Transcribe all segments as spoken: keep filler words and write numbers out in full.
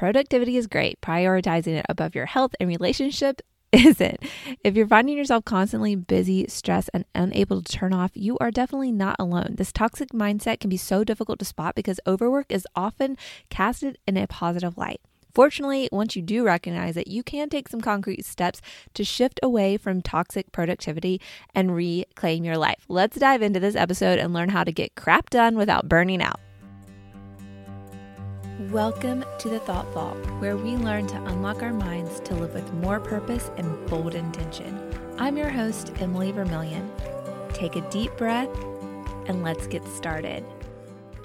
Productivity is great. Prioritizing it above your health and relationship isn't. If you're finding yourself constantly busy, stressed, and unable to turn off, you are definitely not alone. This toxic mindset can be so difficult to spot because overwork is often casted in a positive light. Fortunately, once you do recognize it, you can take some concrete steps to shift away from toxic productivity and reclaim your life. Let's dive into this episode and learn how to get crap done without burning out. Welcome to The Thought Vault, where we learn to unlock our minds to live with more purpose and bold intention. I'm your host, Emily Vermillion. Take a deep breath and let's get started.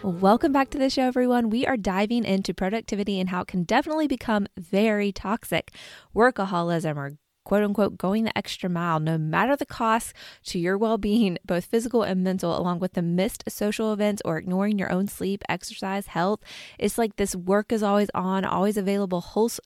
Welcome back to the show, everyone. We are diving into productivity and how it can definitely become very toxic. Workaholism, or quote unquote, going the extra mile, no matter the cost to your well-being, both physical and mental, along with the missed social events or ignoring your own sleep, exercise, health. It's like this work is always on, always available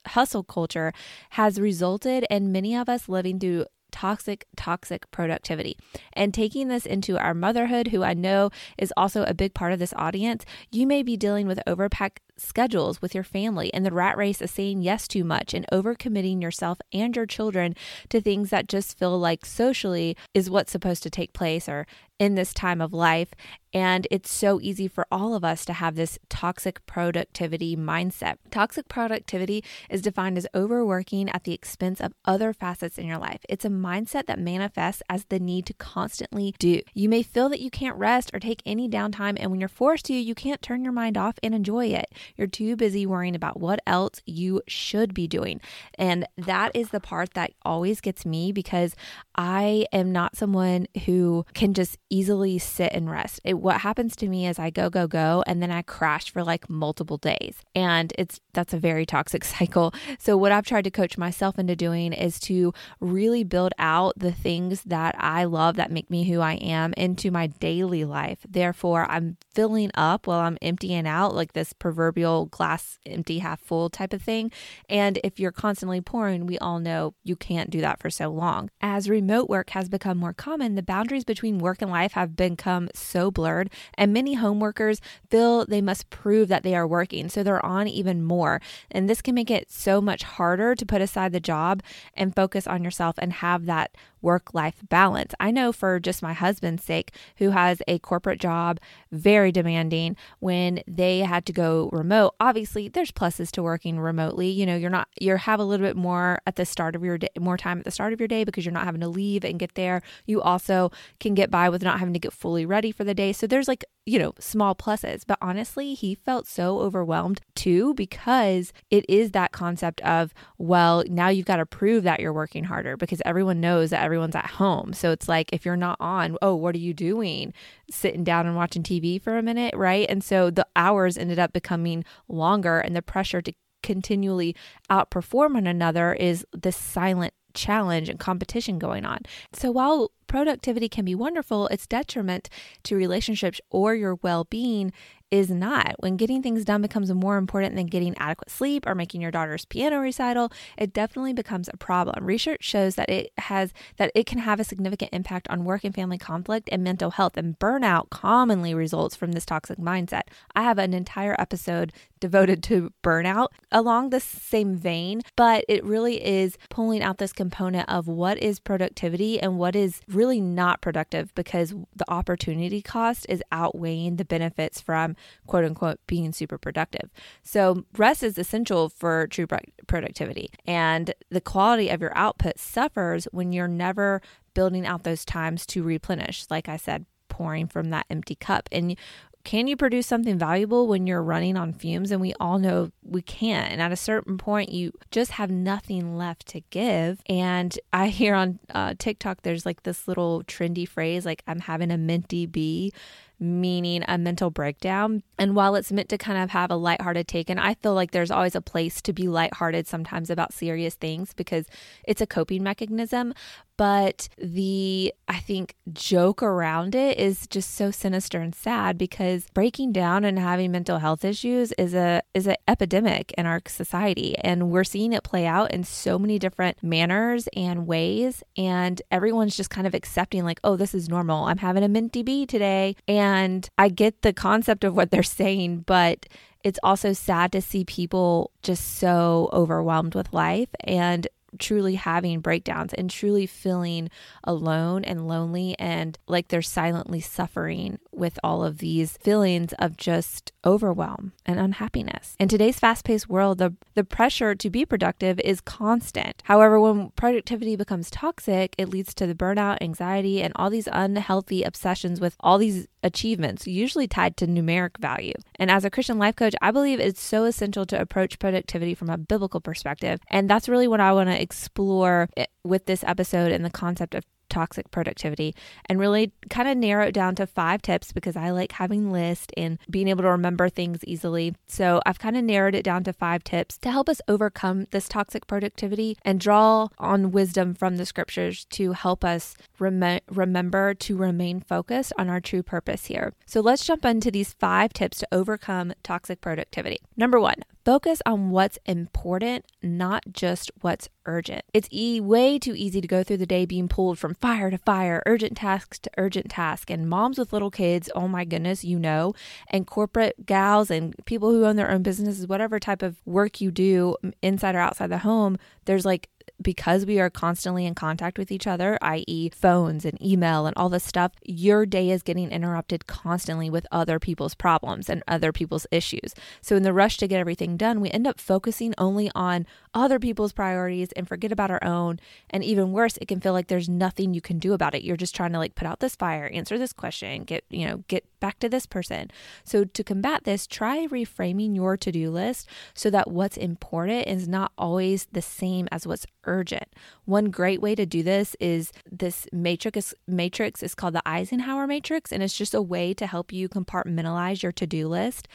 hustle culture has resulted in many of us living through toxic, toxic productivity. And taking this into our motherhood, who I know is also a big part of this audience, you may be dealing with overpacked schedules with your family and the rat race of saying yes too much and overcommitting yourself and your children to things that just feel like socially is what's supposed to take place or in this time of life. And it's so easy for all of us to have this toxic productivity mindset. Toxic productivity is defined as overworking at the expense of other facets in your life. It's a mindset that manifests as the need to constantly do. You may feel that you can't rest or take any downtime, and when you're forced to, you can't turn your mind off and enjoy it. You're too busy worrying about what else you should be doing. And that is the part that always gets me, because I am not someone who can just easily sit and rest. It, what happens to me is I go, go, go, and then I crash for like multiple days. And it's that's a very toxic cycle. So what I've tried to coach myself into doing is to really build out the things that I love that make me who I am into my daily life. Therefore, I'm filling up while I'm emptying out, like this proverbial glass empty, half full type of thing. And if you're constantly pouring, we all know you can't do that for so long. As remote work has become more common, the boundaries between work and life have become so blurred, and many home workers feel they must prove that they are working, so they're on even more. And this can make it so much harder to put aside the job and focus on yourself and have that work-life balance. I know for just my husband's sake, who has a corporate job, very demanding, when they had to go remote, obviously there's pluses to working remotely. You know, you're not, you have a little bit more at the start of your day, more time at the start of your day because you're not having to leave and get there. You also can get by with not having to get fully ready for the day. So there's like, you know, small pluses, but honestly, he felt so overwhelmed too, because it is that concept of, well, now you've got to prove that you're working harder because everyone knows that everyone's at home. So it's like, if you're not on, oh, what are you doing? Sitting down and watching T V for a minute, right? And so the hours ended up becoming longer, and the pressure to continually outperform one another is this silent challenge and competition going on. So while productivity can be wonderful, its detriment to relationships or your well-being is not. When getting things done becomes more important than getting adequate sleep or making your daughter's piano recital, it definitely becomes a problem. Research shows that it has that it can have a significant impact on work and family conflict and mental health, and burnout commonly results from this toxic mindset. I have an entire episode devoted to burnout along the same vein, but it really is pulling out this component of what is productivity and what is really not productive, because the opportunity cost is outweighing the benefits from quote unquote being super productive. So rest is essential for true productivity, and the quality of your output suffers when you're never building out those times to replenish. Like I said, pouring from that empty cup. And can you produce something valuable when you're running on fumes? And we all know we can't. And at a certain point, you just have nothing left to give. And I hear on uh, TikTok, there's like this little trendy phrase, like, I'm having a minty bee, meaning a mental breakdown. And while it's meant to kind of have a lighthearted take, and I feel like there's always a place to be lighthearted sometimes about serious things because it's a coping mechanism, but the, I think, joke around it is just so sinister and sad, because breaking down and having mental health issues is a is an epidemic in our society, and we're seeing it play out in so many different manners and ways, and everyone's just kind of accepting like, oh, this is normal. I'm having a minty bee today. And And I get the concept of what they're saying, but it's also sad to see people just so overwhelmed with life and truly having breakdowns and truly feeling alone and lonely and like they're silently suffering with all of these feelings of just overwhelm and unhappiness. In today's fast-paced world, the, the pressure to be productive is constant. However, when productivity becomes toxic, it leads to the burnout, anxiety, and all these unhealthy obsessions with all these achievements, usually tied to numeric value. And as a Christian life coach, I believe it's so essential to approach productivity from a biblical perspective. And that's really what I want to explore with this episode and the concept of toxic productivity, and really kind of narrow it down to five tips because I like having lists and being able to remember things easily. So I've kind of narrowed it down to five tips to help us overcome this toxic productivity and draw on wisdom from the scriptures to help us rem- remember to remain focused on our true purpose here. So let's jump into these five tips to overcome toxic productivity. Number one, focus on what's important, not just what's urgent. It's e- way too easy to go through the day being pulled from fire to fire, urgent tasks to urgent task, and moms with little kids, oh my goodness, you know, and corporate gals and people who own their own businesses, whatever type of work you do inside or outside the home, there's like, because we are constantly in contact with each other, that is phones and email and all this stuff, your day is getting interrupted constantly with other people's problems and other people's issues. So in the rush to get everything done, we end up focusing only on other people's priorities and forget about our own. And even worse, it can feel like there's nothing you can do about it. You're just trying to like put out this fire, answer this question, get, you know, get back to this person. So to combat this, try reframing your to-do list so that what's important is not always the same as what's urgent. One great way to do this is this matrix, matrix is called the Eisenhower Matrix, and it's just a way to help you compartmentalize your to-do list.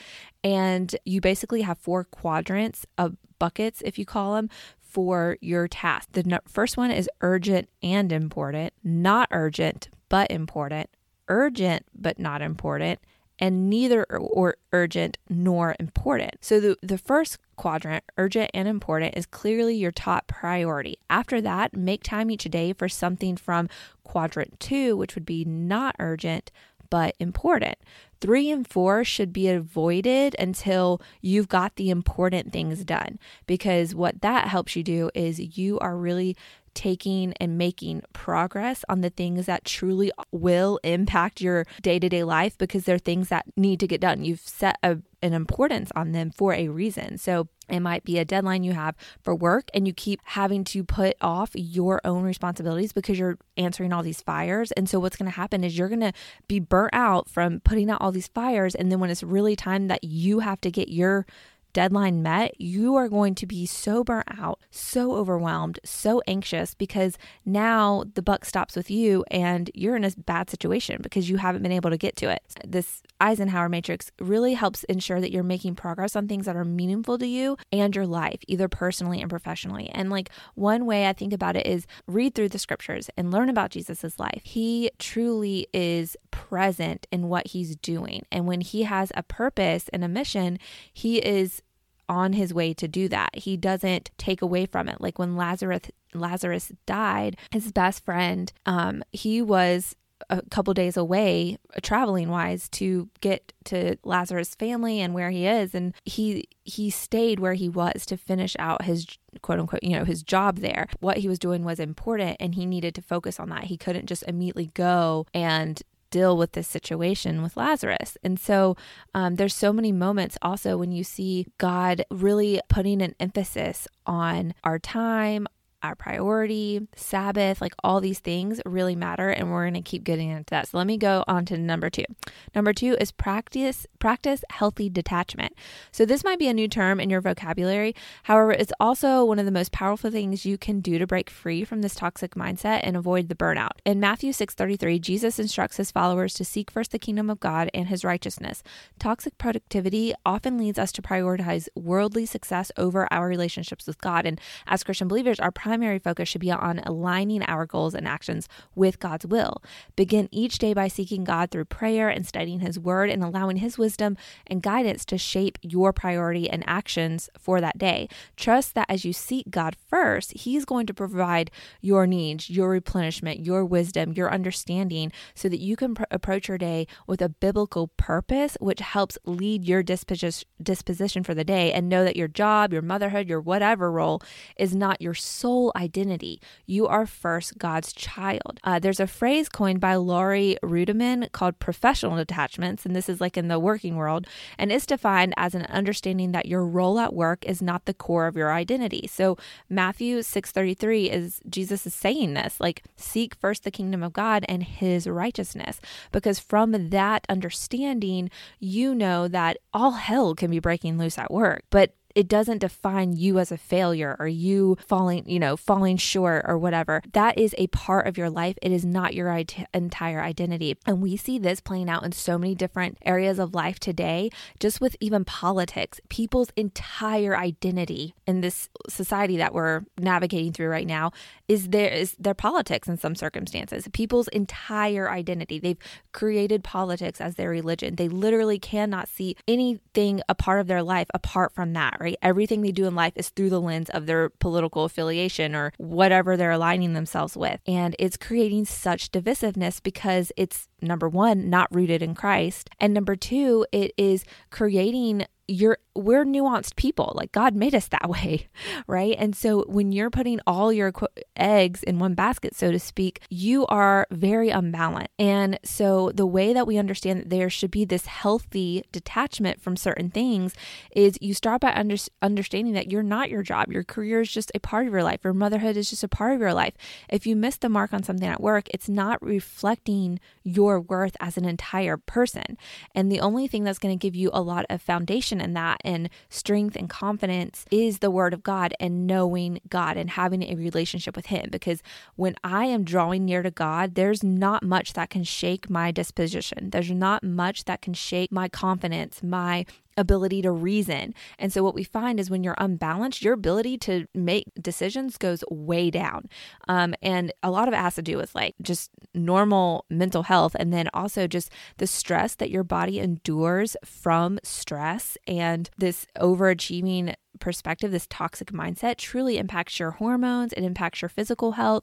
And you basically have four quadrants of buckets, if you call them, for your task. The no- first one is urgent and important, not urgent but important, urgent but not important, and neither or, or urgent nor important. So the, the first quadrant, urgent and important, is clearly your top priority. After that, make time each day for something from quadrant two, which would be not urgent but important. Three and four should be avoided until you've got the important things done, because what that helps you do is you are really taking and making progress on the things that truly will impact your day-to-day life, because they're things that need to get done. You've set a, an importance on them for a reason. So it might be a deadline you have for work, and you keep having to put off your own responsibilities because you're answering all these fires. And so what's going to happen is you're going to be burnt out from putting out all these fires. And then when it's really time that you have to get your deadline met, you are going to be so burnt out, so overwhelmed, so anxious, because now the buck stops with you and you're in a bad situation because you haven't been able to get to it. This Eisenhower Matrix really helps ensure that you're making progress on things that are meaningful to you and your life, either personally and professionally. And like one way I think about it is read through the scriptures and learn about Jesus's life. He truly is present in what he's doing. And when he has a purpose and a mission, he is on his way to do that. He doesn't take away from it. Like when Lazarus Lazarus died, his best friend, um, he was a couple days away, traveling wise, to get to Lazarus' family and where he is, and he he stayed where he was to finish out his quote unquote, you know, his job there. What he was doing was important, and he needed to focus on that. He couldn't just immediately go and deal with this situation with Lazarus. And so um, there's so many moments also when you see God really putting an emphasis on our time, our priority, Sabbath, like all these things really matter. And we're going to keep getting into that. So let me go on to number two. Number two is practice, practice healthy detachment. So this might be a new term in your vocabulary. However, it's also one of the most powerful things you can do to break free from this toxic mindset and avoid the burnout. In Matthew six thirty-three, Jesus instructs his followers to seek first the kingdom of God and his righteousness. Toxic productivity often leads us to prioritize worldly success over our relationships with God. And as Christian believers, our primary primary focus should be on aligning our goals and actions with God's will. Begin each day by seeking God through prayer and studying His Word and allowing His wisdom and guidance to shape your priority and actions for that day. Trust that as you seek God first, He's going to provide your needs, your replenishment, your wisdom, your understanding, so that you can pr- approach your day with a biblical purpose, which helps lead your disposition disposition for the day, and know that your job, your motherhood, your whatever role is not your sole identity. You are first God's child. Uh, there's a phrase coined by Laurie Ruderman called professional detachments, and this is like in the working world, and it's defined as an understanding that your role at work is not the core of your identity. So Matthew six thirty-three is, Jesus is saying this, like, seek first the kingdom of God and His righteousness, because from that understanding, you know that all hell can be breaking loose at work, but it doesn't define you as a failure or you falling, you know, falling short or whatever. That is a part of your life. It is not your ide- entire identity. And we see this playing out in so many different areas of life today, just with even politics. People's entire identity in this society that we're navigating through right now is their, is their politics in some circumstances. People's entire identity. They've created politics as their religion. They literally cannot see anything a part of their life apart from that, right? Right? Everything they do in life is through the lens of their political affiliation or whatever they're aligning themselves with. And it's creating such divisiveness because it's, number one, not rooted in Christ. And number two, it is creating You're, we're nuanced people. Like, God made us that way, right? And so when you're putting all your qu- eggs in one basket, so to speak, you are very unbalanced. And so the way that we understand that there should be this healthy detachment from certain things is you start by under- understanding that you're not your job. Your career is just a part of your life. Your motherhood is just a part of your life. If you miss the mark on something at work, it's not reflecting your worth as an entire person. And the only thing that's going to give you a lot of foundation and that and strength and confidence is the Word of God and knowing God and having a relationship with Him. Because when I am drawing near to God, there's not much that can shake my disposition. There's not much that can shake my confidence, my ability to reason. And so what we find is when you're unbalanced, your ability to make decisions goes way down. Um, and a lot of it has to do with like just normal mental health, and then also just the stress that your body endures from stress, and this overachieving perspective, this toxic mindset truly impacts your hormones, it impacts your physical health,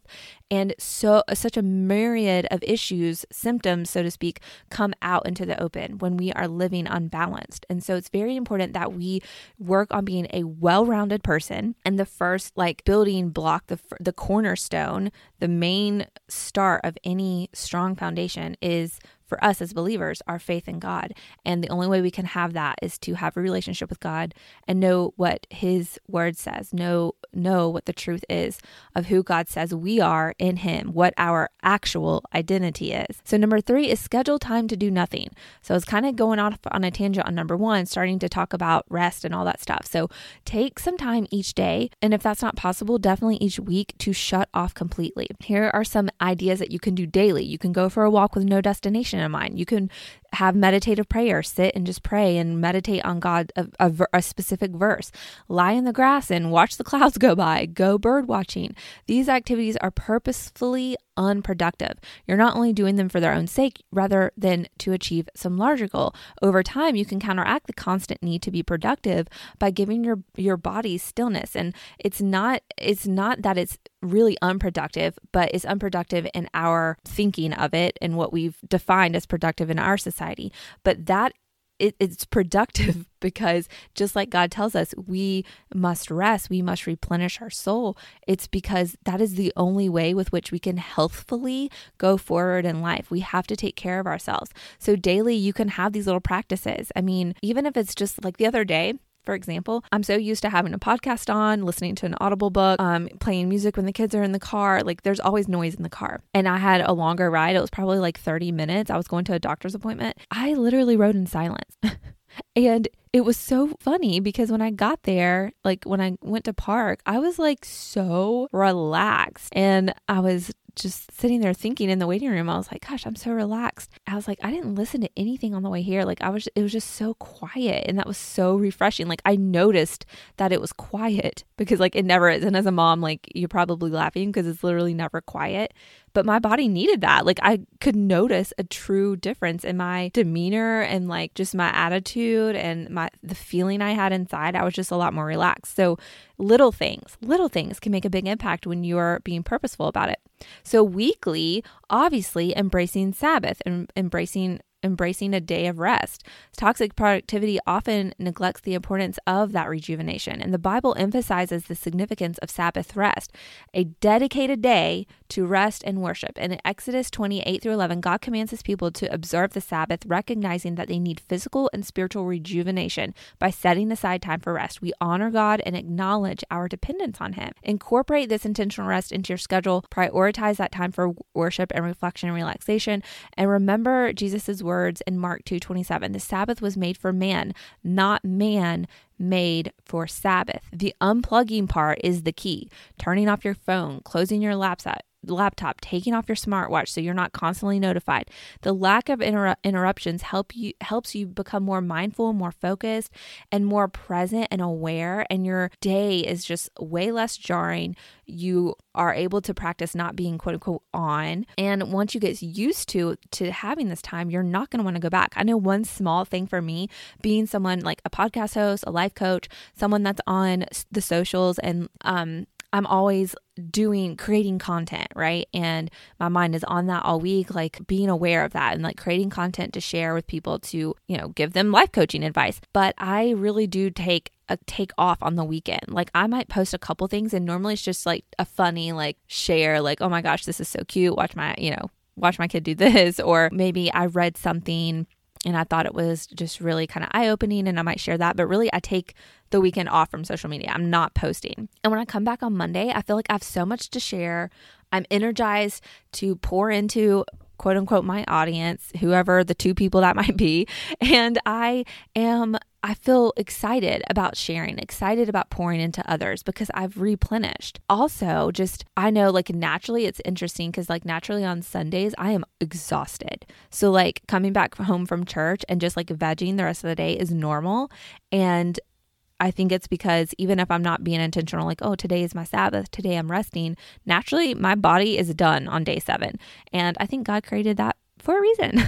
and so such a myriad of issues, symptoms, so to speak, come out into the open when we are living unbalanced. And so it's very important that we work on being a well-rounded person. And the first like building block, the the cornerstone, the main start of any strong foundation is, for us as believers, our faith in God. And the only way we can have that is to have a relationship with God and know what His Word says, know, know what the truth is of who God says we are in Him, what our actual identity is. So number three is schedule time to do nothing. So it's kind of going off on a tangent on number one, starting to talk about rest and all that stuff. So take some time each day, and if that's not possible, definitely each week, to shut off completely. Here are some ideas that you can do daily. You can go for a walk with no destination in mind. You can have meditative prayer, sit and just pray and meditate on God, a, a, a specific verse. Lie in the grass and watch the clouds go by. Go bird watching. These activities are purposefully unproductive. You're not only doing them for their own sake, rather than to achieve some larger goal. Over time, you can counteract the constant need to be productive by giving your your body stillness. And it's not it's not that it's really unproductive, but it's unproductive in our thinking of it and what we've defined as productive in our society. But that it, it's productive because just like God tells us, we must rest, we must replenish our soul. It's because that is the only way with which we can healthfully go forward in life. We have to take care of ourselves. So daily you can have these little practices. I mean, even if it's just like the other day, for example, I'm so used to having a podcast on, listening to an Audible book, um, playing music when the kids are in the car. Like, there's always noise in the car. And I had a longer ride. It was probably like thirty minutes. I was going to a doctor's appointment. I literally rode in silence. And it was so funny because when I got there, like when I went to park, I was like so relaxed, and I was just sitting there thinking in the waiting room, I was like, gosh, I'm so relaxed. I was like, I didn't listen to anything on the way here. Like I was, it was just so quiet. And that was so refreshing. Like I noticed that it was quiet because like it never is. And as a mom, like you're probably laughing because it's literally never quiet. But my body needed that. Like I could notice a true difference in my demeanor and like just my attitude and my the feeling I had inside. I was just a lot more relaxed. So little things, little things can make a big impact when you're being purposeful about it. So weekly, obviously embracing Sabbath and embracing embracing a day of rest. Toxic productivity often neglects the importance of that rejuvenation, and the Bible emphasizes the significance of Sabbath rest, a dedicated day to rest and worship. And in Exodus twenty-eight through eleven, God commands his people to observe the Sabbath, recognizing that they need physical and spiritual rejuvenation by setting aside time for rest. We honor God and acknowledge our dependence on him. Incorporate this intentional rest into your schedule. Prioritize that time for worship and reflection and relaxation. And remember Jesus's words words in Mark two twenty-seven, the Sabbath was made for man, not man made for Sabbath. The unplugging part is the key. Turning off your phone, closing your laptop, laptop, taking off your smartwatch so you're not constantly notified. The lack of inter- interruptions help you helps you become more mindful, more focused, and more present and aware. And your day is just way less jarring. You are able to practice not being quote unquote on. And once you get used to to having this time, you're not going to want to go back. I know one small thing for me, being someone like a podcast host, a life coach, someone that's on the socials, and um, I'm always doing, creating content, right? And my mind is on that all week, like being aware of that and like creating content to share with people to, you know, give them life coaching advice. But I really do take a take off on the weekend. Like I might post a couple things, and normally it's just like a funny, like share, like, oh my gosh, this is so cute. Watch my, you know, watch my kid do this. Or maybe I read something and I thought it was just really kind of eye-opening, and I might share that. But really, I take the weekend off from social media. I'm not posting. And when I come back on Monday, I feel like I have so much to share. I'm energized to pour into, quote unquote, my audience, whoever the two people that might be. And I am... I feel excited about sharing, excited about pouring into others because I've replenished. Also, just, I know like naturally it's interesting because like naturally on Sundays, I am exhausted. So like coming back home from church and just like vegging the rest of the day is normal. And I think it's because even if I'm not being intentional, like, oh, today is my Sabbath, today I'm resting, naturally my body is done on day seven. And I think God created that for a reason.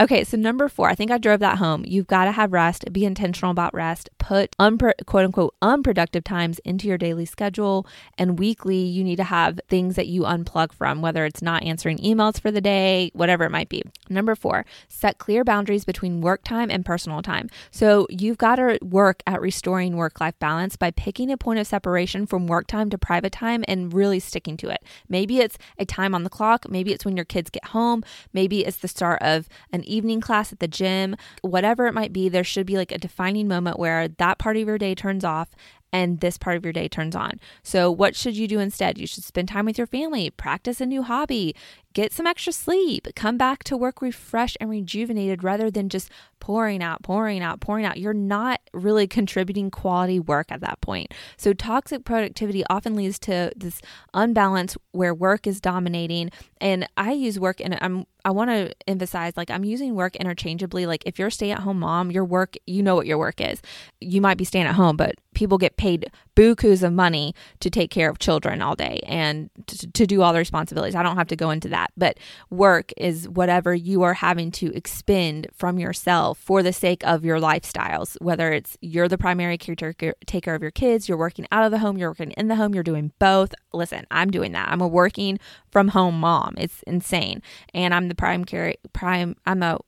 Okay, so number four, I think I drove that home. You've got to have rest, be intentional about rest, put unpro- quote unquote unproductive times into your daily schedule, and weekly you need to have things that you unplug from, whether it's not answering emails for the day, whatever it might be. Number four, set clear boundaries between work time and personal time. So you've got to work at restoring work-life balance by picking a point of separation from work time to private time and really sticking to it. Maybe it's a time on the clock, maybe it's when your kids get home, maybe Maybe it's the start of an evening class at the gym, whatever it might be. There should be like a defining moment where that part of your day turns off and this part of your day turns on. So what should you do instead? You should spend time with your family, practice a new hobby, get some extra sleep, come back to work refreshed and rejuvenated rather than just pouring out, pouring out, pouring out. You're not really contributing quality work at that point. So toxic productivity often leads to this unbalance where work is dominating. And I use work, and I'm, I want to emphasize, like I'm using work interchangeably. Like if you're a stay-at-home mom, your work, you know what your work is. You might be staying at home, but people get paid bukus of money to take care of children all day and to, to do all the responsibilities. I don't have to go into that, but work is whatever you are having to expend from yourself for the sake of your lifestyles, whether it's you're the primary caretaker of your kids, you're working out of the home, you're working in the home, you're doing both. Listen, I'm doing that. I'm a working from home mom. It's insane. And I'm the prime care, prime, I'm a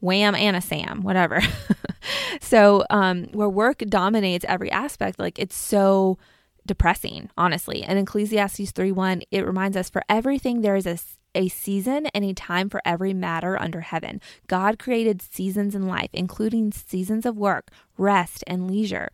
wham and a sam, whatever. So, um, where work dominates every aspect, like it's so depressing, honestly. And Ecclesiastes three one, it reminds us, for everything there is a a season and a time for every matter under heaven. God created seasons in life, including seasons of work, rest, and leisure.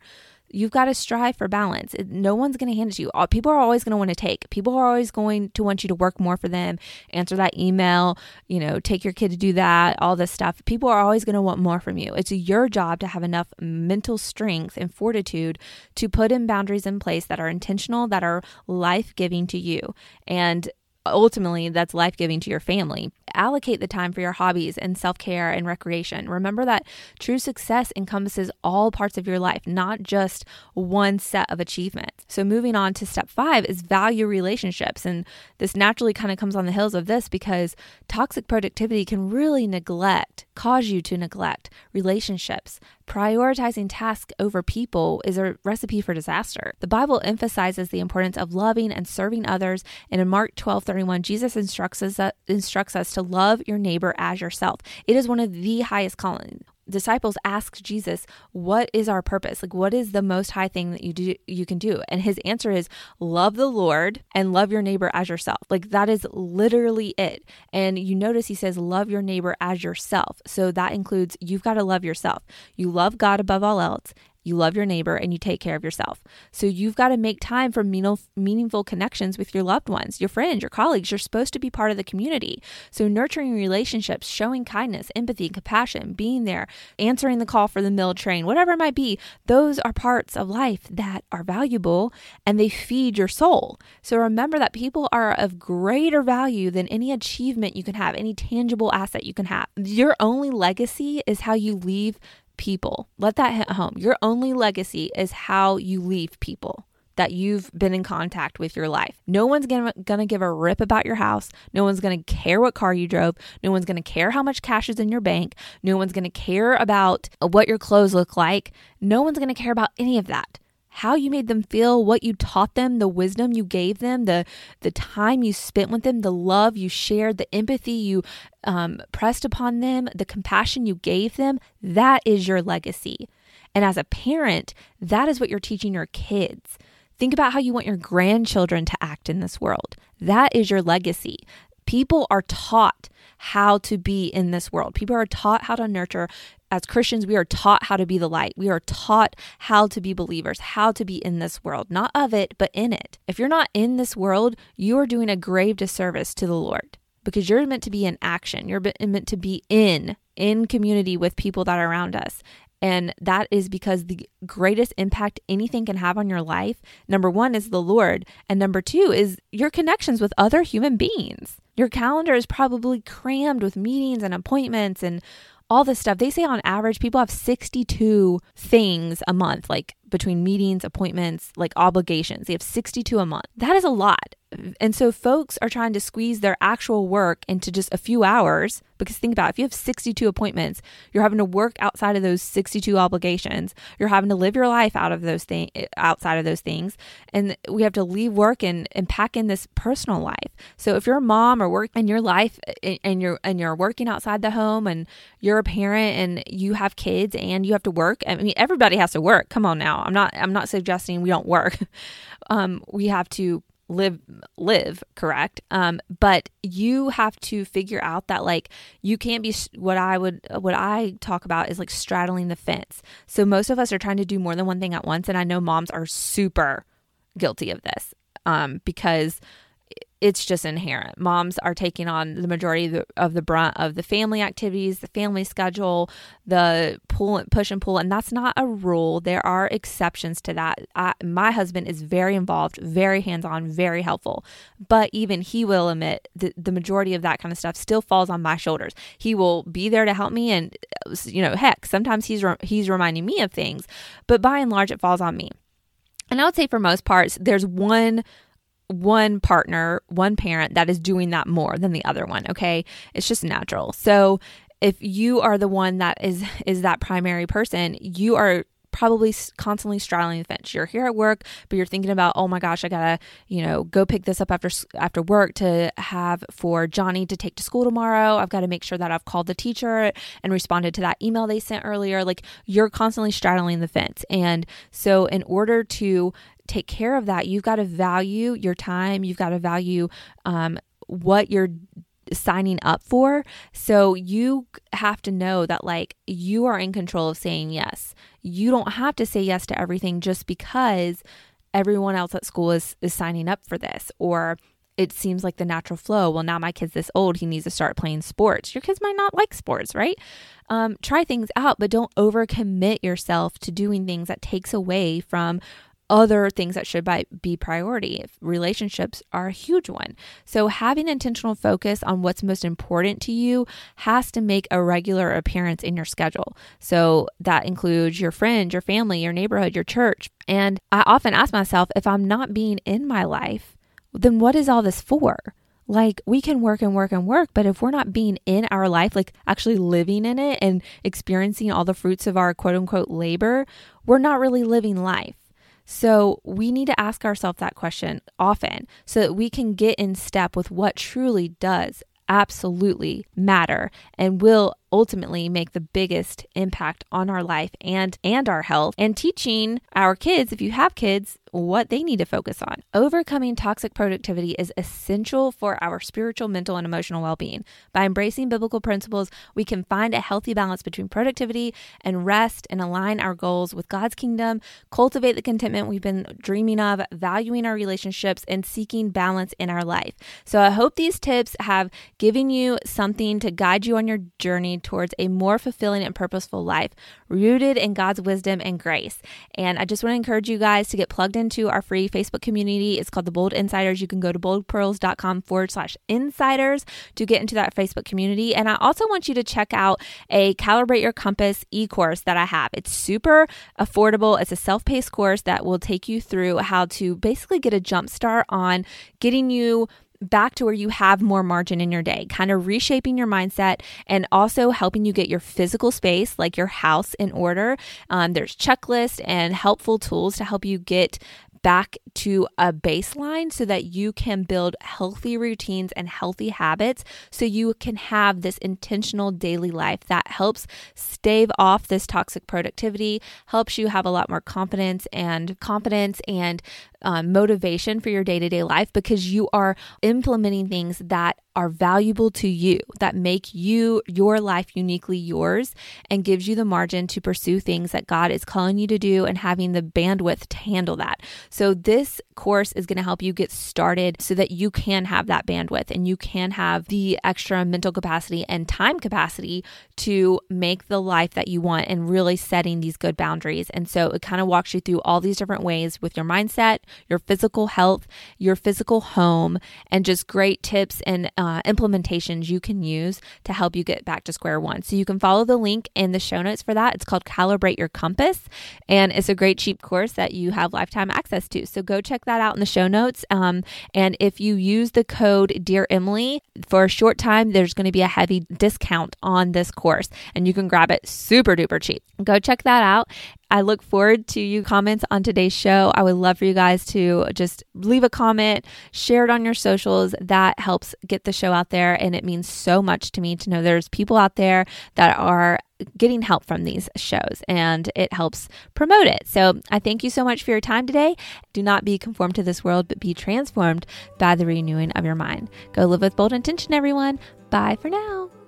You've got to strive for balance. No one's going to hand it to you. People are always going to want to take. People are always going to want you to work more for them, answer that email, you know, take your kid to do that, all this stuff. People are always going to want more from you. It's your job to have enough mental strength and fortitude to put in boundaries in place that are intentional, that are life-giving to you. And ultimately that's life-giving to your family. Allocate the time for your hobbies and self-care and recreation. Remember that true success encompasses all parts of your life, not just one set of achievements. So moving on to step five is value relationships. And this naturally kind of comes on the heels of this because toxic productivity can really neglect, cause you to neglect relationships. Prioritizing tasks over people is a recipe for disaster. The Bible emphasizes the importance of loving and serving others. And in Mark twelve thirty-one, Jesus instructs us, uh, instructs us to love your neighbor as yourself. It is one of the highest callings. Disciples asked Jesus, what is our purpose? Like, what is the most high thing that you do you can do? And his answer is love the Lord and love your neighbor as yourself. Like, that is literally it. And you notice he says, love your neighbor as yourself. So that includes, you've got to love yourself. You love God above all else. You love your neighbor and you take care of yourself. So you've got to make time for meaningful connections with your loved ones, your friends, your colleagues. You're supposed to be part of the community. So nurturing relationships, showing kindness, empathy, compassion, being there, answering the call for the meal train, whatever it might be, those are parts of life that are valuable and they feed your soul. So remember that people are of greater value than any achievement you can have, any tangible asset you can have. Your only legacy is how you leave people. Let that hit home. Your only legacy is how you leave people that you've been in contact with your life. No one's gonna, gonna give a rip about your house. No one's gonna care what car you drove. No one's gonna care how much cash is in your bank. No one's gonna care about what your clothes look like. No one's gonna care about any of that. How you made them feel, what you taught them, the wisdom you gave them, the the time you spent with them, the love you shared, the empathy you um, pressed upon them, the compassion you gave them, that is your legacy. And as a parent, that is what you're teaching your kids. Think about how you want your grandchildren to act in this world. That is your legacy. People are taught how to be in this world. People are taught how to nurture. As Christians, we are taught how to be the light. We are taught how to be believers, how to be in this world, not of it, but in it. If you're not in this world, you are doing a grave disservice to the Lord because you're meant to be in action. You're meant to be in, in community with people that are around us. And that is because the greatest impact anything can have on your life, number one, is the Lord. And number two is your connections with other human beings. Your calendar is probably crammed with meetings and appointments and all this stuff. They say on average, people have sixty-two things a month, like between meetings, appointments, like obligations. They have sixty-two a month. That is a lot. And so folks are trying to squeeze their actual work into just a few hours, because think about it, if you have sixty-two appointments, you're having to work outside of those sixty-two obligations. You're having to live your life out of those things, outside of those things. And we have to leave work and, and pack in this personal life. So if you're a mom or work in your life and you're, and you're working outside the home and you're a parent and you have kids and you have to work, I mean, everybody has to work. Come on now. I'm not, I'm not suggesting we don't work. Um, we have to live, live, correct. Um, but you have to figure out that, like, you can't be what I would, what I talk about is like straddling the fence. So most of us are trying to do more than one thing at once. And I know moms are super guilty of this, um, because it's just inherent. Moms are taking on the majority of the, of the brunt of the family activities, the family schedule, the pull, push and pull. And that's not a rule. There are exceptions to that. I, my husband is very involved, very hands-on, very helpful. But even he will admit that the majority of that kind of stuff still falls on my shoulders. He will be there to help me. And, you know, heck, sometimes he's re- he's reminding me of things. But by and large, it falls on me. And I would say for most parts, there's one one partner, one parent that is doing that more than the other one. Okay. It's just natural. So if you are the one that is, is that primary person, you are probably constantly straddling the fence. You're here at work, but you're thinking about, oh my gosh, I gotta, you know, go pick this up after after work to have for Johnny to take to school tomorrow. I've got to make sure that I've called the teacher and responded to that email they sent earlier. Like, you're constantly straddling the fence. And so in order to take care of that, you've got to value your time. You've got to value um, what you're signing up for. So you have to know that, like, you are in control of saying yes. You don't have to say yes to everything just because everyone else at school is, is signing up for this, or it seems like the natural flow. Well, now my kid's this old, he needs to start playing sports. Your kids might not like sports, right? Um, try things out, but don't overcommit yourself to doing things that takes away from other things that should be priority. Relationships are a huge one. So having intentional focus on what's most important to you has to make a regular appearance in your schedule. So that includes your friends, your family, your neighborhood, your church. And I often ask myself, if I'm not being in my life, then what is all this for? Like, we can work and work and work, but if we're not being in our life, like actually living in it and experiencing all the fruits of our quote unquote labor, we're not really living life. So we need to ask ourselves that question often so that we can get in step with what truly does absolutely matter and will ultimately make the biggest impact on our life and, and our health, and teaching our kids, if you have kids, what they need to focus on. Overcoming toxic productivity is essential for our spiritual, mental, and emotional well-being. By embracing biblical principles, we can find a healthy balance between productivity and rest and align our goals with God's kingdom, cultivate the contentment we've been dreaming of, valuing our relationships, and seeking balance in our life. So I hope these tips have given you something to guide you on your journey towards a more fulfilling and purposeful life, rooted in God's wisdom and grace. And I just want to encourage you guys to get plugged into our free Facebook community. It's called The Bold Insiders. You can go to boldpearls.com forward slash insiders to get into that Facebook community. And I also want you to check out a Calibrate Your Compass e-course that I have. It's super affordable. It's a self-paced course that will take you through how to basically get a jump start on getting you back to where you have more margin in your day, kind of reshaping your mindset and also helping you get your physical space, like your house, in order. Um, there's checklists and helpful tools to help you get back to a baseline so that you can build healthy routines and healthy habits so you can have this intentional daily life that helps stave off this toxic productivity, helps you have a lot more confidence and confidence and um, motivation for your day-to-day life, because you are implementing things that are valuable to you, that make you, your life uniquely yours, and gives you the margin to pursue things that God is calling you to do and having the bandwidth to handle that. So this course is going to help you get started so that you can have that bandwidth and you can have the extra mental capacity and time capacity to make the life that you want and really setting these good boundaries. And so it kind of walks you through all these different ways with your mindset, your physical health, your physical home, and just great tips and Uh, implementations you can use to help you get back to square one. So you can follow the link in the show notes for that. It's called Calibrate Your Compass, and it's a great cheap course that you have lifetime access to. So go check that out in the show notes. Um, and if you use the code Dear Emily for a short time, there's going to be a heavy discount on this course, and you can grab it super duper cheap. Go check that out. I look forward to your comments on today's show. I would love for you guys to just leave a comment, share it on your socials. That helps get the show out there, and it means so much to me to know there's people out there that are getting help from these shows, and it helps promote it. So I thank you so much for your time today. Do not be conformed to this world, but be transformed by the renewing of your mind. Go live with bold intention, everyone. Bye for now.